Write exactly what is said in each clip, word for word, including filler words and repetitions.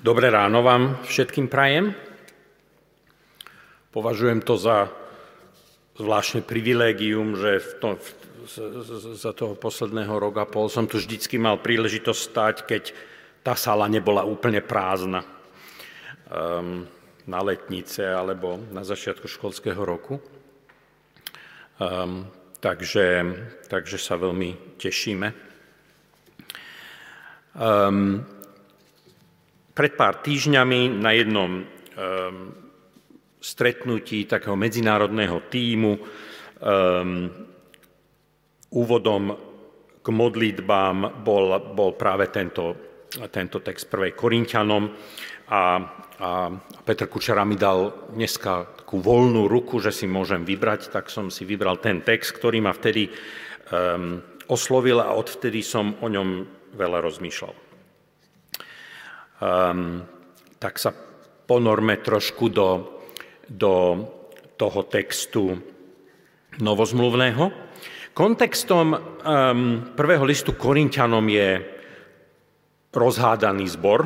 Dobré ráno vám všetkým prajem. Považujem to za zvláštne privilégium, že v to, v, za toho posledného roka pol som tu vždycky mal príležitosť stať, keď tá sala nebola úplne prázdna um, na letnice alebo na začiatku školského roku. Um, takže, takže sa veľmi tešíme. Um, Pred pár týždňami na jednom um, stretnutí takého medzinárodného tímu um, úvodom k modlitbám bol, bol práve tento, tento text prvej Korintianom a, a Petr Kučera mi dal dneska takú voľnú ruku, že si môžem vybrať, tak som si vybral ten text, ktorý ma vtedy um, oslovil a odvtedy som o ňom veľa rozmýšľal. Um, tak sa ponorme trošku do, do toho textu novozmluvného. Kontextom um, prvého listu Korintianom je rozhádaný zbor.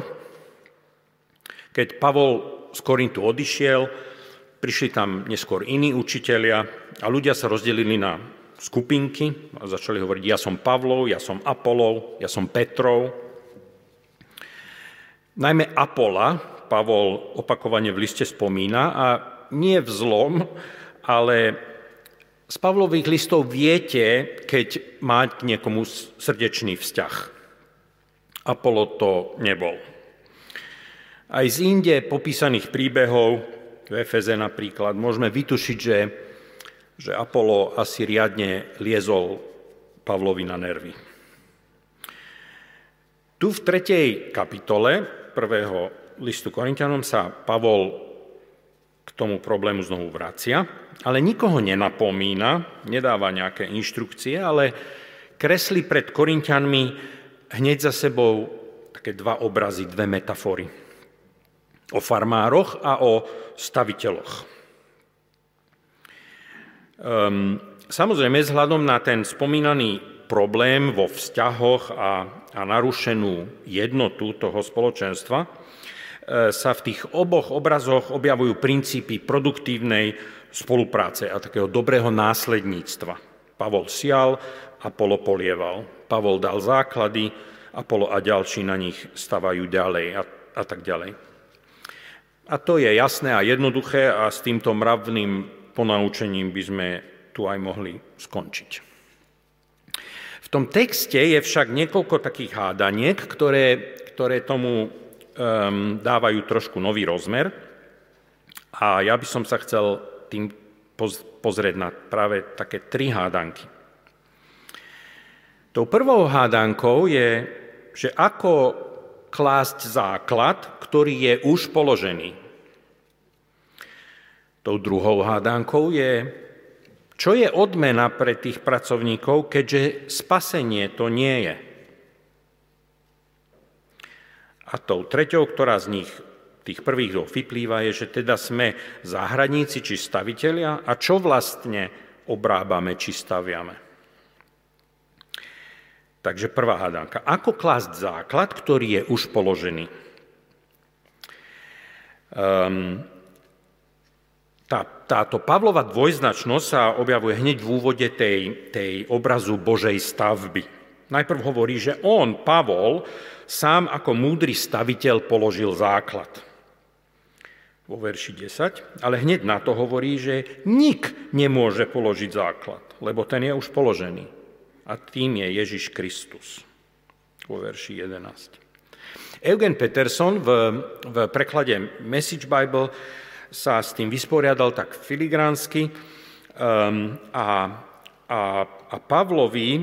Keď Pavol z Korintu odišiel, prišli tam neskôr iní učitelia a ľudia sa rozdelili na skupinky a začali hovoriť, ja som Pavlov, ja som Apollov, ja som Petrov. Najmä Apolla Pavol opakovane v liste spomína a nie v zlom, ale z Pavlových listov viete, keď má k niekomu srdečný vzťah. Apollo to nebol. Aj z inde popísaných príbehov, v Efeze napríklad, môžeme vytušiť, že, že Apollo asi riadne liezol Pavlovi na nervy. Tu v tretej kapitole prvého listu Korintianom sa Pavol k tomu problému znovu vracia, ale nikoho nenapomína, nedáva nejaké inštrukcie, ale kreslí pred Korintianmi hneď za sebou také dva obrazy, dve metafory. O farmároch a o staviteľoch. Um, samozrejme, vzhľadom na ten spomínaný problém vo vzťahoch a, a narušenú jednotu toho spoločenstva e, sa v tých oboch obrazoch objavujú princípy produktívnej spolupráce a takého dobrého následníctva. Pavol sial, Apollo polieval. Pavol dal základy, Apollo a ďalší na nich stavajú ďalej a, a tak ďalej. A to je jasné a jednoduché a s týmto mravným ponaučením by sme tu aj mohli skončiť. V tom texte je však niekoľko takých hádaniek, ktoré, ktoré tomu um, dávajú trošku nový rozmer. A ja by som sa chcel tým poz- pozrieť na práve také tri hádanky. Tou prvou hádankou je, že ako klásť základ, ktorý je už položený. Tou druhou hádankou je, čo je odmena pre tých pracovníkov, keďže spasenie to nie je? A tou treťou, ktorá z nich, tých prvých dvoch, vyplýva, je, že teda sme záhradníci či stavitelia a čo vlastne obrábame či staviame. Takže prvá hádanka. Ako klásť základ, ktorý je už položený? Um, Tá, táto Pavlova dvojznačnosť sa objavuje hneď v úvode tej, tej obrazu Božej stavby. Najprv hovorí, že on, Pavol, sám ako múdry staviteľ položil základ. Vo verši desať, ale hneď na to hovorí, že nik nemôže položiť základ, lebo ten je už položený. A tým je Ježiš Kristus. Vo verši jedenásť. Eugen Peterson v, v preklade Message Bible sa s tým vysporiadal tak filigránsky um, a, a, a Pavlovi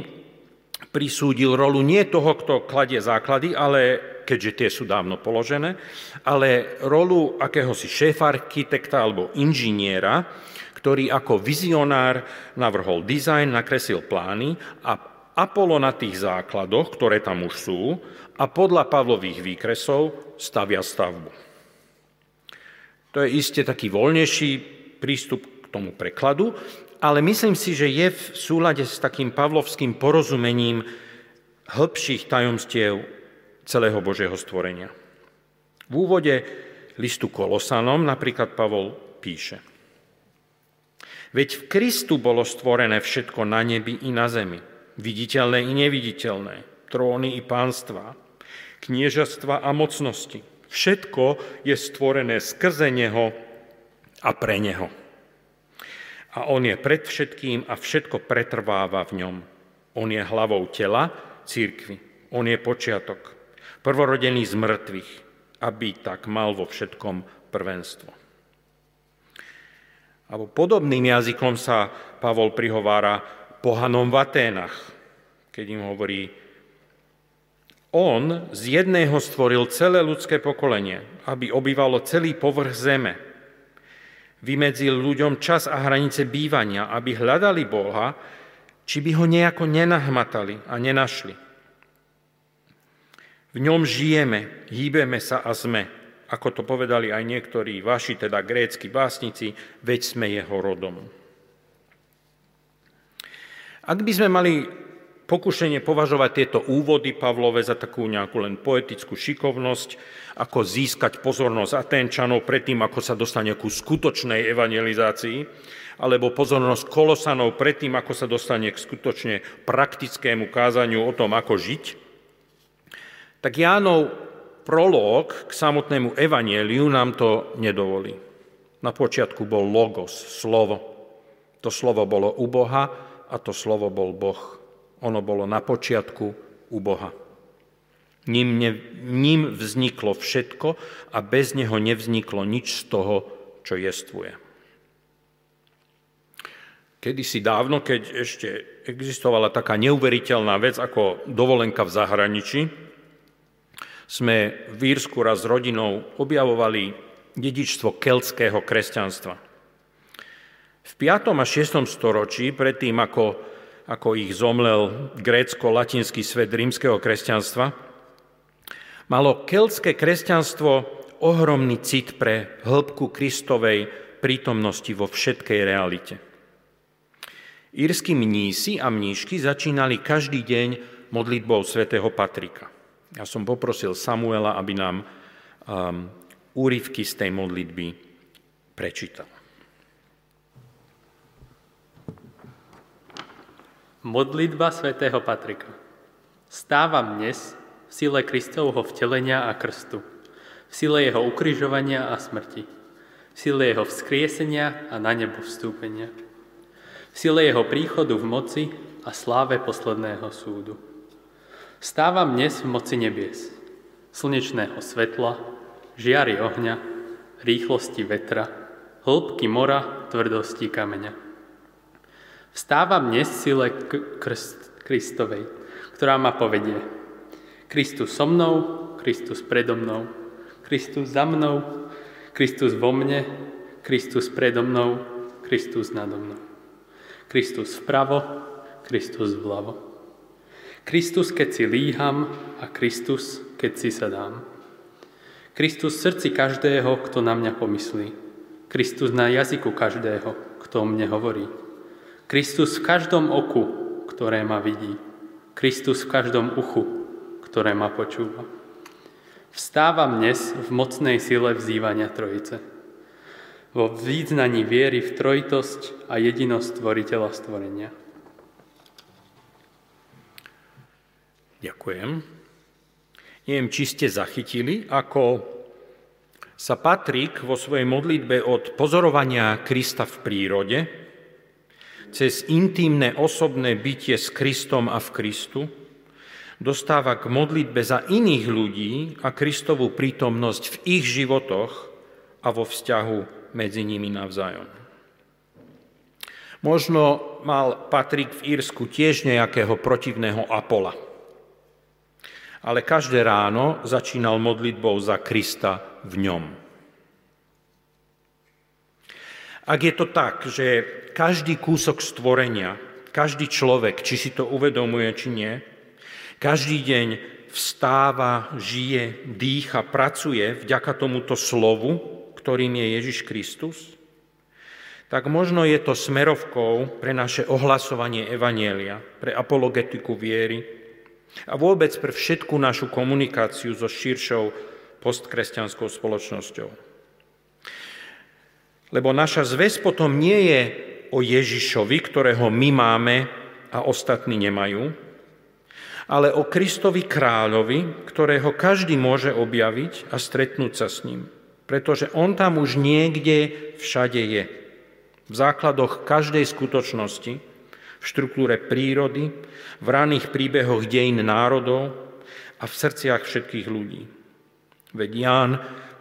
prisúdil rolu nie toho, kto kladie základy, ale keďže tie sú dávno položené, ale rolu akéhosi šéfa architekta alebo inžiniera, ktorý ako vizionár navrhol dizajn, nakresil plány a Apollo na tých základoch, ktoré tam už sú, a podľa Pavlových výkresov stavia stavbu. To je iste taký voľnejší prístup k tomu prekladu, ale myslím si, že je v súlade s takým pavlovským porozumením hĺbších tajomstiev celého Božého stvorenia. V V úvode listu Kolosanom napríklad Pavol píše: Veď v Kristu bolo stvorené všetko na nebi i na zemi, viditeľné i neviditeľné, tróny i pánstvá, kniežastva a mocnosti. Všetko je stvorené skrze neho a pre neho. A on je pred všetkým a všetko pretrváva v ňom. On je hlavou tela, cirkvi. On je počiatok, prvorodený z mŕtvych, aby tak mal vo všetkom prvenstvo. Abo podobným jazykom sa Pavol prihovára pohanom v Aténach, keď im hovorí: On z jedného stvoril celé ľudské pokolenie, aby obývalo celý povrch zeme. Vymedzil ľuďom čas a hranice bývania, aby hľadali Boha, či by ho nejako nenahmatali a nenašli. V ňom žijeme, hýbeme sa a sme, ako to povedali aj niektorí vaši, teda grécki básnici, veď sme jeho rodom. Ak by sme mali pokušenie považovať tieto úvody Pavlove za takú nejakú len poetickú šikovnosť, ako získať pozornosť Aténčanov predtým, ako sa dostane ku skutočnej evangelizácii, alebo pozornosť Kolosanov predtým, ako sa dostane k skutočne praktickému kázaniu o tom, ako žiť, tak Jánov prológ k samotnému evangeliu nám to nedovolí. Na počiatku bol logos, slovo. To slovo bolo u Boha a to slovo bol Boh. Ono bolo na počiatku u Boha. Ním, ne, ním vzniklo všetko a bez neho nevzniklo nič z toho, čo jestvuje. Kedysi dávno, keď ešte existovala taká neuveriteľná vec ako dovolenka v zahraničí, sme v Írsku raz s rodinou objavovali dedičstvo keltského kresťanstva. V piatom a šiestom storočí, predtým ako ako ich zomlel grécko-latinský svet rímskeho kresťanstva, malo keltské kresťanstvo ohromný cit pre hĺbku Kristovej prítomnosti vo všetkej realite. Írski mnísi a mníšky začínali každý deň modlitbou svätého Patrika. Ja som poprosil Samuela, aby nám um, úryvky z tej modlitby prečítal. Modlitba svätého Patrika. Stávam dnes v sile Kristovho vtelenia a krstu, v sile jeho ukrižovania a smrti, v sile jeho vzkriesenia a na nebo vstúpenia, v sile jeho príchodu v moci a sláve posledného súdu. Stávam dnes v moci nebies, slnečného svetla, žiary ohňa, rýchlosti vetra, hĺbky mora, tvrdosti kameňa. Vstávam dnes v sile Kristovej, ktorá ma povedie: Kristus so mnou, Kristus predo mnou, Kristus za mnou, Kristus vo mne, Kristus predo mnou, Kristus nado mnou, Kristus vpravo, Kristus vľavo, Kristus, keď si líham, a Kristus, keď si sadám, Kristus v srdci každého, kto na mňa pomyslí, Kristus na jazyku každého, kto o mne hovorí, Kristus v každom oku, ktoré ma vidí. Kristus v každom uchu, ktoré ma počúva. Vstávam dnes v mocnej sile vzývania Trojice. Vo vyznaní viery v trojitosť a jedinosť Stvoriteľa stvorenia. Ďakujem. Neviem, či ste zachytili, ako sa Patrik vo svojej modlitbe od pozorovania Krista v prírode cez intimné osobné bytie s Kristom a v Kristu dostáva k modlitbe za iných ľudí a Kristovú prítomnosť v ich životoch a vo vzťahu medzi nimi navzájom. Možno mal Patrik v Írsku tiež nejakého protivného Apolla, ale každé ráno začínal modlitbou za Krista v ňom. Ak je to tak, že každý kúsok stvorenia, každý človek, či si to uvedomuje, či nie, každý deň vstáva, žije, dýcha, pracuje vďaka tomuto slovu, ktorým je Ježiš Kristus, tak možno je to smerovkou pre naše ohlasovanie evanjelia, pre apologetiku viery a vôbec pre všetku našu komunikáciu so širšou postkresťanskou spoločnosťou. Lebo naša zväz potom nie je o Ježišovi, ktorého my máme a ostatní nemajú, ale o Kristovi kráľovi, ktorého každý môže objaviť a stretnúť sa s ním. Pretože on tam už niekde všade je. V základoch každej skutočnosti, v štruktúre prírody, v raných príbehoch dejín národov a v srdciach všetkých ľudí. Veď Ján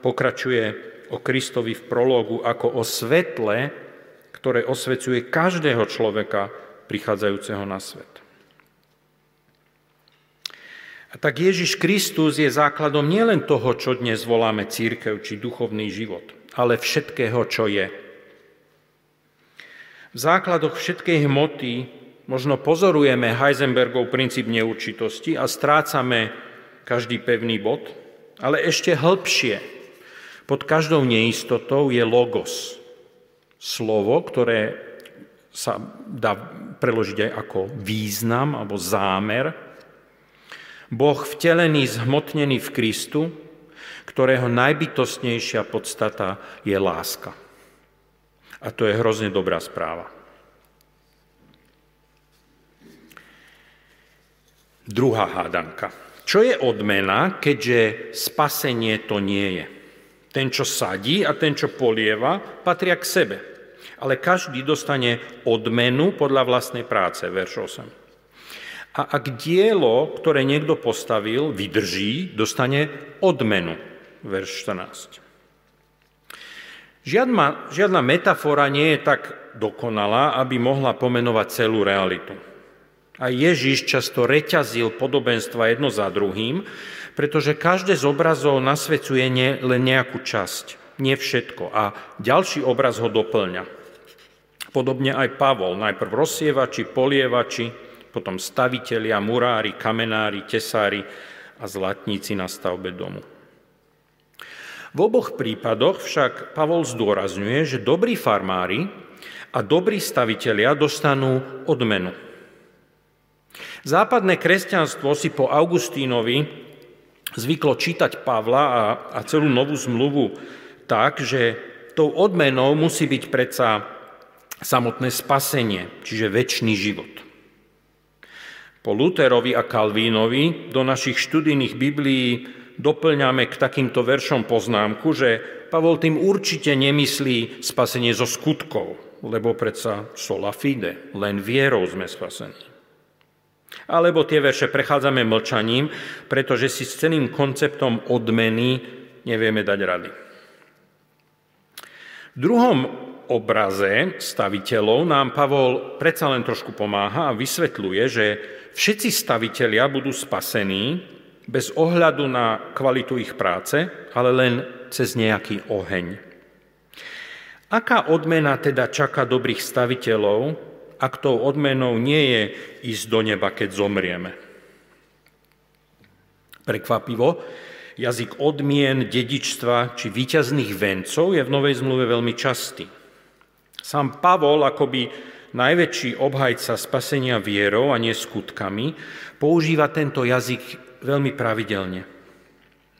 pokračuje o Kristovi v prológu ako o svetle, ktoré osvecuje každého človeka prichádzajúceho na svet. A tak Ježiš Kristus je základom nielen toho, čo dnes voláme cirkev či duchovný život, ale všetkého, čo je. V základoch všetkej hmoty možno pozorujeme Heisenbergov princíp neurčitosti a strácame každý pevný bod, ale ešte hĺbšie. Pod každou neistotou je logos, slovo, ktoré sa dá preložiť aj ako význam alebo zámer, Boh vtelený, zhmotnený v Kristu, ktorého najbytostnejšia podstata je láska. A to je hrozne dobrá správa. Druhá hádanka. Čo je odmena, keďže spasenie to nie je? Ten, čo sadí a ten, čo polieva, patria k sebe. Ale každý dostane odmenu podľa vlastnej práce, verš osem. A ak dielo, ktoré niekto postavil, vydrží, dostane odmenu, verš štrnásť. Žiadna, žiadna metafora nie je tak dokonalá, aby mohla pomenovať celú realitu. A Ježiš často reťazil podobenstva jedno za druhým, pretože každé z obrazov nasvedcuje ne, len nejakú časť, nie všetko. A ďalší obraz ho doplňa. Podobne aj Pavol, najprv rozsievači, polievači, potom stavitelia, murári, kamenári, tesári a zlatníci na stavbe domu. V oboch prípadoch však Pavol zdôrazňuje, že dobrí farmári a dobrí stavitelia dostanú odmenu. Západné kresťanstvo si po Augustínovi zvyklo čítať Pavla a, a celú novú zmluvu tak, že tou odmenou musí byť predsa samotné spasenie, čiže večný život. Po Lutherovi a Kalvínovi do našich študijných Biblií doplňame k takýmto veršom poznámku, že Pavol tým určite nemyslí spasenie zo skutkov, lebo predsa sola fide, len vierou sme spasení. Alebo tie verše prechádzame mlčaním, pretože si s celým konceptom odmeny nevieme dať rady. V druhom obraze staviteľov nám Pavol predsa len trošku pomáha a vysvetľuje, že všetci stavitelia budú spasení bez ohľadu na kvalitu ich práce, ale len cez nejaký oheň. Aká odmena teda čaká dobrých staviteľov, ak tou odmenou nie je ísť do neba, keď zomrieme? Prekvapivo, jazyk odmien, dedičstva či víťazných vencov je v Novej zmluve veľmi častý. Sám Pavol, akoby najväčší obhajca spasenia vierou a nie skutkami, používa tento jazyk veľmi pravidelne.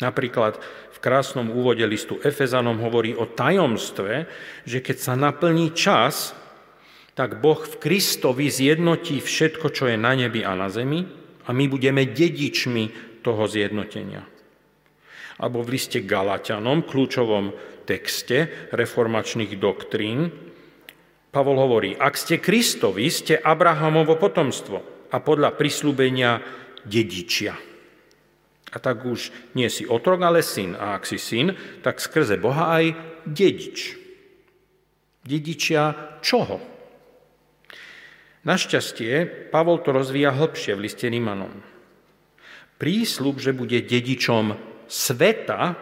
Napríklad v krásnom úvode listu Efezanom hovorí o tajomstve, že keď sa naplní čas, tak Boh v Kristovi zjednotí všetko, čo je na nebi a na zemi, a my budeme dedičmi toho zjednotenia. Alebo v liste Galaťanom, kľúčovom texte reformačných doktrín, Pavol hovorí, ak ste Kristovi, ste Abrahamovo potomstvo a podľa prisľúbenia dedičia. A tak už nie si otrok, ale syn. A ak si syn, tak skrze Boha aj dedič. Dedičia čoho? Našťastie, Pavol to rozvíja hlbšie v liste Rímanom. Prísľub, že bude dedičom sveta,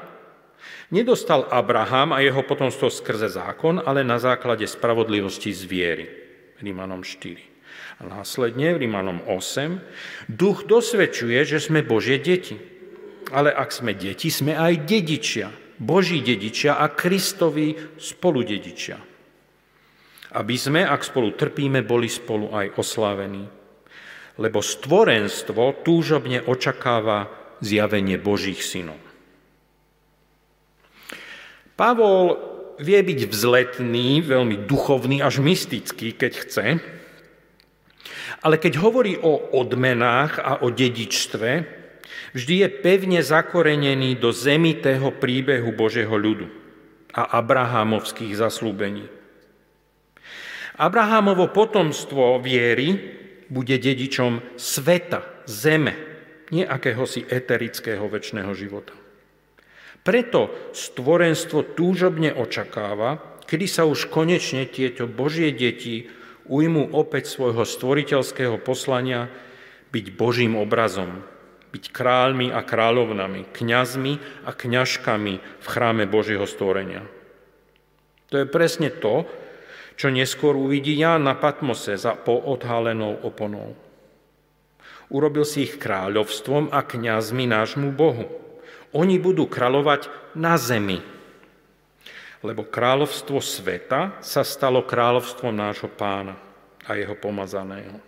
nedostal Abraham a jeho potomstvo skrze zákon, ale na základe spravodlivosti z viery. Rímanom štyri. A následne v Rímanom osem. Duch dosvedčuje, že sme Božie deti. Ale ak sme deti, sme aj dedičia. Boží dedičia a Kristovi spoludedičia. Aby sme, ak spolu trpíme, boli spolu aj oslávení. Lebo stvorenstvo túžobne očakáva zjavenie Božích synov. Pavol vie byť vzletný, veľmi duchovný, až mystický, keď chce, ale keď hovorí o odmenách a o dedičstve, vždy je pevne zakorenený do zemitého príbehu Božého ľudu a Abrahamovských zasľúbení. Abrahamovo potomstvo viery bude dedičom sveta, zeme, nie akéhosi eterického večného života. Preto stvorenstvo túžobne očakáva, kedy sa už konečne tieto Božie deti ujmú opäť svojho stvoriteľského poslania byť Božím obrazom, byť kráľmi a kráľovnami, kňazmi a kňažkami v chráme Božieho stvorenia. To je presne to, čo neskôr uvidí Ján na Patmose za poodhalenou oponou. Urobil si ich kráľovstvom a kňazmi nášmu Bohu. Oni budú kráľovať na zemi, lebo kráľovstvo sveta sa stalo kráľovstvom nášho Pána a jeho pomazaného.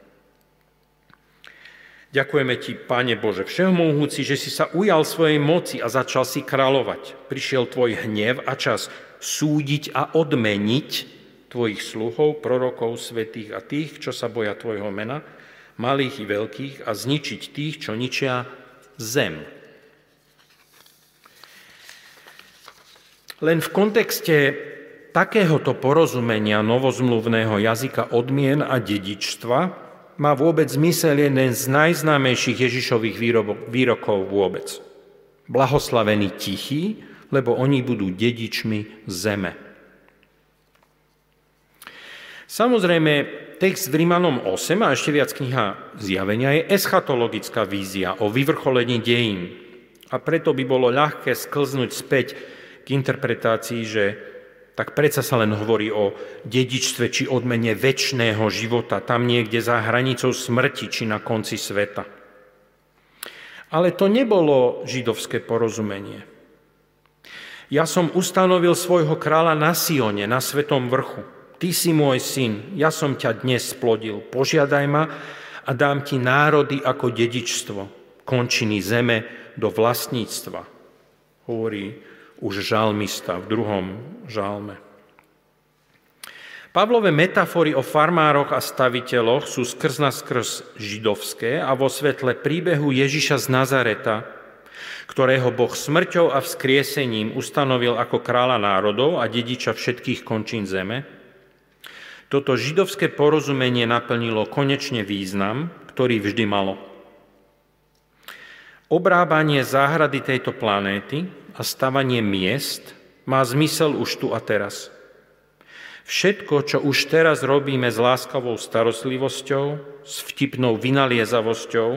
Ďakujeme Ti, Pane Bože Všemohúci, že si sa ujal svojej moci a začal si kráľovať. Prišiel Tvoj hnev a čas súdiť a odmeniť Tvojich sluhov, prorokov, svätých a tých, čo sa boja Tvojho mena, malých i veľkých, a zničiť tých, čo ničia zem. Len v kontexte takéhoto porozumenia novozmluvného jazyka odmien a dedičstva má vôbec zmysel jeden z najznámejších Ježišových výrokov vôbec. Blahoslavení tichí, lebo oni budú dedičmi zeme. Samozrejme, text v Rímanom osem a ešte viac kniha Zjavenia je eschatologická vízia o vyvrcholení dejín. A preto by bolo ľahké sklznúť späť k interpretácii, že tak predsa sa len hovorí o dedičstve či odmene večného života, tam niekde za hranicou smrti či na konci sveta. Ale to nebolo židovské porozumenie. Ja som ustanovil svojho kráľa na Sione, na svetom vrchu. Ty si môj syn, ja som ťa dnes splodil. Požiadaj ma a dám ti národy ako dedičstvo, končiny zeme do vlastníctva, hovorí už žalmista v druhom žalme. Pavlové metafory o farmároch a staviteľoch sú skrz naskrz židovské a vo svetle príbehu Ježiša z Nazareta, ktorého Boh smrťou a vzkriesením ustanovil ako kráľa národov a dediča všetkých končín zeme, toto židovské porozumenie naplnilo konečne význam, ktorý vždy malo. Obrábanie záhrady tejto planéty a stavanie miest má zmysel už tu a teraz. Všetko, čo už teraz robíme s láskavou starostlivosťou, s vtipnou vynaliezavosťou,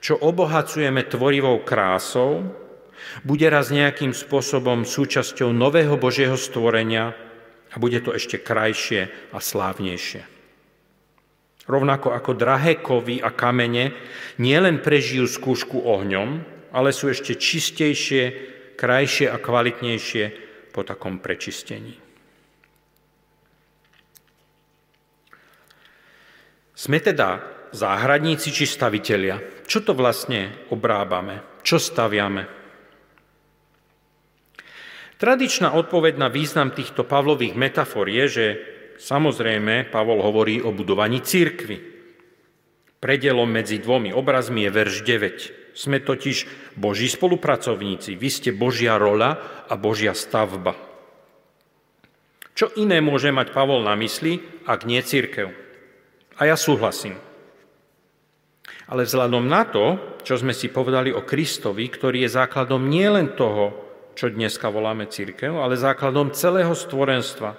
čo obohacujeme tvorivou krásou, bude raz nejakým spôsobom súčasťou nového Božieho stvorenia a bude to ešte krajšie a slávnejšie. Rovnako ako drahé kovy a kamene nielen prežijú skúšku ohňom, ale sú ešte čistejšie, krajšie a kvalitnejšie po takom prečistení. Sme teda záhradníci či stavitelia? Čo to vlastne obrábame? Čo staviame? Tradičná odpoveď na význam týchto Pavlových metafor je, že samozrejme Pavol hovorí o budovaní cirkvi. Predelom medzi dvomi obrazmi je verš deväť. Sme totiž Boží spolupracovníci. Vy ste Božia rola a Božia stavba. Čo iné môže mať Pavol na mysli, ak nie cirkev? A ja súhlasím. Ale vzhľadom na to, čo sme si povedali o Kristovi, ktorý je základom nielen toho, čo dneska voláme cirkev, ale základom celého stvorenstva.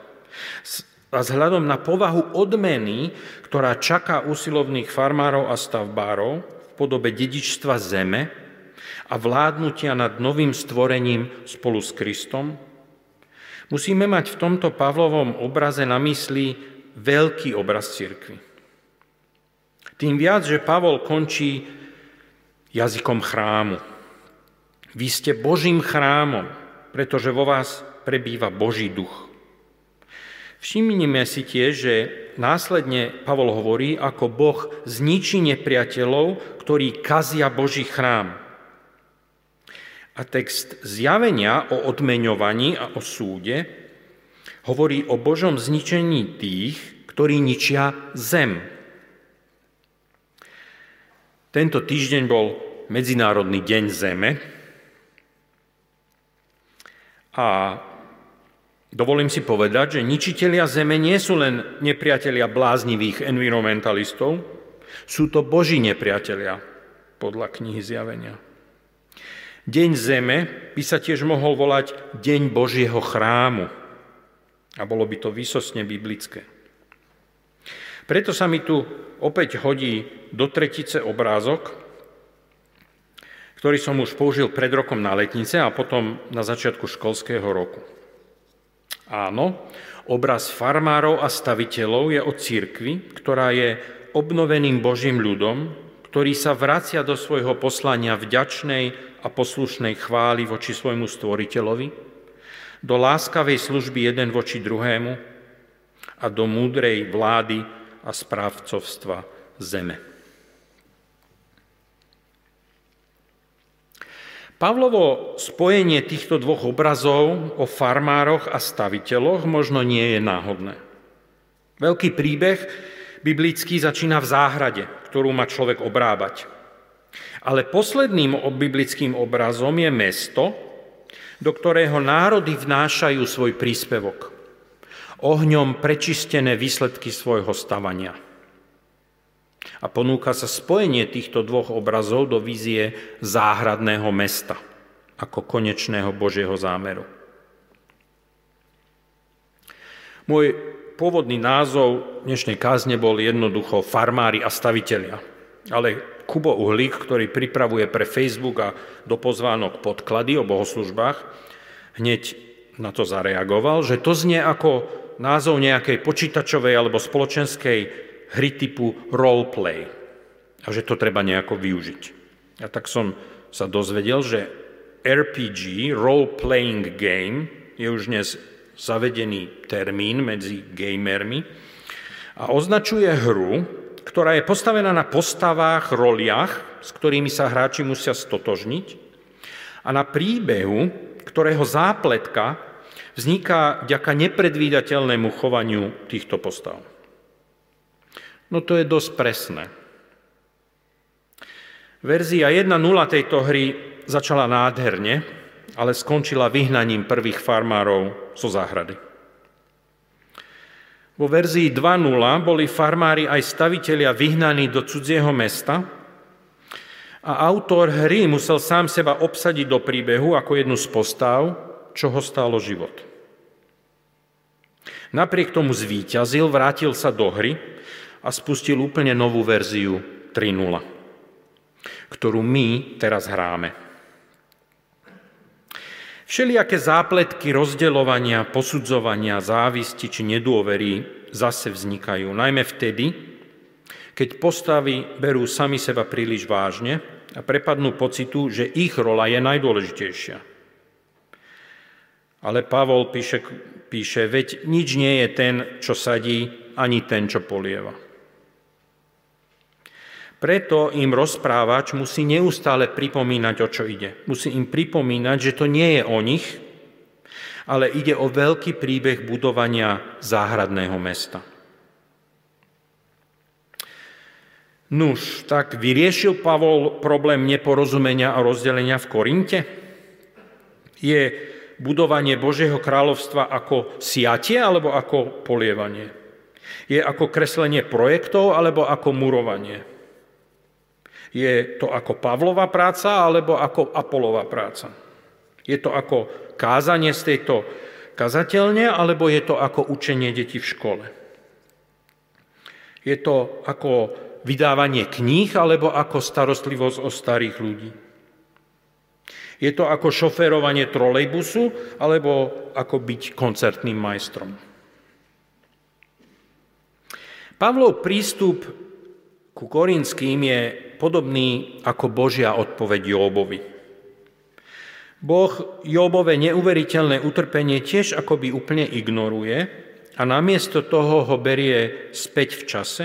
A vzhľadom na povahu odmeny, ktorá čaká usilovných farmárov a stavbárov, podobe dedičstva zeme a vládnutia nad novým stvorením spolu s Kristom, musíme mať v tomto Pavlovom obraze na mysli veľký obraz cirkvi. Tým viac, že Pavol končí jazykom chrámu. Vy ste Božím chrámom, pretože vo vás prebýva Boží duch. Všimnime si tiež, že následne Pavol hovorí, ako Boh zničí nepriateľov, ktorí kazia Boží chrám. A text Zjavenia o odmeňovaní a o súde hovorí o Božom zničení tých, ktorí ničia zem. Tento týždeň bol Medzinárodný deň zeme a dovolím si povedať, že ničitelia zeme nie sú len nepriatelia bláznivých environmentalistov, sú to Boží nepriatelia, podľa knihy Zjavenia. Deň zeme by sa tiež mohol volať Deň Božieho chrámu a bolo by to výsostne biblické. Preto sa mi tu opäť hodí do tretice obrázok, ktorý som už použil pred rokom na letnice a potom na začiatku školského roku. Áno, obraz farmárov a staviteľov je o cirkvi, ktorá je obnoveným Božím ľudom, ktorý sa vracia do svojho poslania vďačnej a poslušnej chvály voči svojmu stvoriteľovi, do láskavej služby jeden voči druhému a do múdrej vlády a správcovstva zeme. Pavlovo spojenie týchto dvoch obrazov o farmároch a staviteľoch možno nie je náhodné. Veľký príbeh biblický začína v záhrade, ktorú má človek obrábať. Ale posledným biblickým obrazom je mesto, do ktorého národy vnášajú svoj príspevok. Ohňom prečistené výsledky svojho stavania. A ponúka sa spojenie týchto dvoch obrazov do vízie záhradného mesta ako konečného Božieho zámeru. Môj pôvodný názov dnešnej kázne bol jednoducho farmári a stavitelia, ale Kubo Uhlík, ktorý pripravuje pre Facebook a do pozvánok podklady o bohoslužbách, hneď na to zareagoval, že to znie ako názov nejakej počítačovej alebo spoločenskej hry typu roleplay a že to treba nejako využiť. A tak som sa dozvedel, že er pé gé, role-playing game, je už dnes zavedený termín medzi gamermi a označuje hru, ktorá je postavená na postavách, roliach, s ktorými sa hráči musia stotožniť a na príbehu, ktorého zápletka vzniká vďaka nepredvídateľnému chovaniu týchto postav. No to je dosť presné. Verzia jedna bodka nula tejto hry začala nádherne, ale skončila vyhnaním prvých farmárov zo záhrady. Vo verzii dva bodka nula boli farmári aj stavitelia vyhnaní do cudzieho mesta a autor hry musel sám seba obsadiť do príbehu ako jednu z postav, čo ho stálo život. Napriek tomu zvíťazil, vrátil sa do hry a spustil úplne novú verziu tri bodka nula, ktorú my teraz hráme. Všelijaké zápletky rozdeľovania, posudzovania, závisti či nedôvery zase vznikajú, najmä vtedy, keď postavy berú sami seba príliš vážne a prepadnú pocitu, že ich rola je najdôležitejšia. Ale Pavol píše, píše, veď nič nie je ten, čo sadí, ani ten, čo polieva. Preto im rozprávač musí neustále pripomínať, o čo ide. Musí im pripomínať, že to nie je o nich, ale ide o veľký príbeh budovania záhradného mesta. Nuž, tak vyriešil Pavol problém neporozumenia a rozdelenia v Korinte? Je budovanie Božieho kráľovstva ako siatie alebo ako polievanie? Je ako kreslenie projektov alebo ako murovanie? Je to ako Pavlova práca, alebo ako Apollova práca? Je to ako kázanie z tejto kazateľne, alebo je to ako učenie detí v škole? Je to ako vydávanie kníh, alebo ako starostlivosť o starých ľudí? Je to ako šoférovanie trolejbusu, alebo ako byť koncertným majstrom? Pavlov prístup ku Korinským je podobný ako Božia odpoveď Jóbovi. Boh Jóbove neuveriteľné utrpenie tiež akoby úplne ignoruje a namiesto toho ho berie späť v čase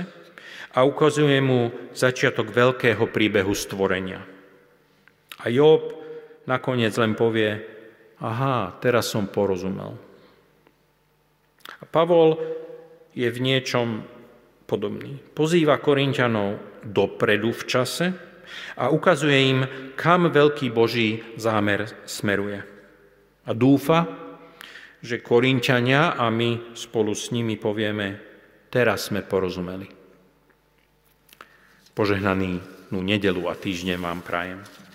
a ukazuje mu začiatok veľkého príbehu stvorenia. A Jób nakoniec len povie, aha, teraz som porozumel. A Pavol je v niečom podobný. Pozýva Korinťanov dopredu v čase a ukazuje im, kam veľký Boží zámer smeruje. A dúfa, že Korinťania a my spolu s nimi povieme, teraz sme porozumeli. Požehnanú nedeľu a týždeň vám prajem.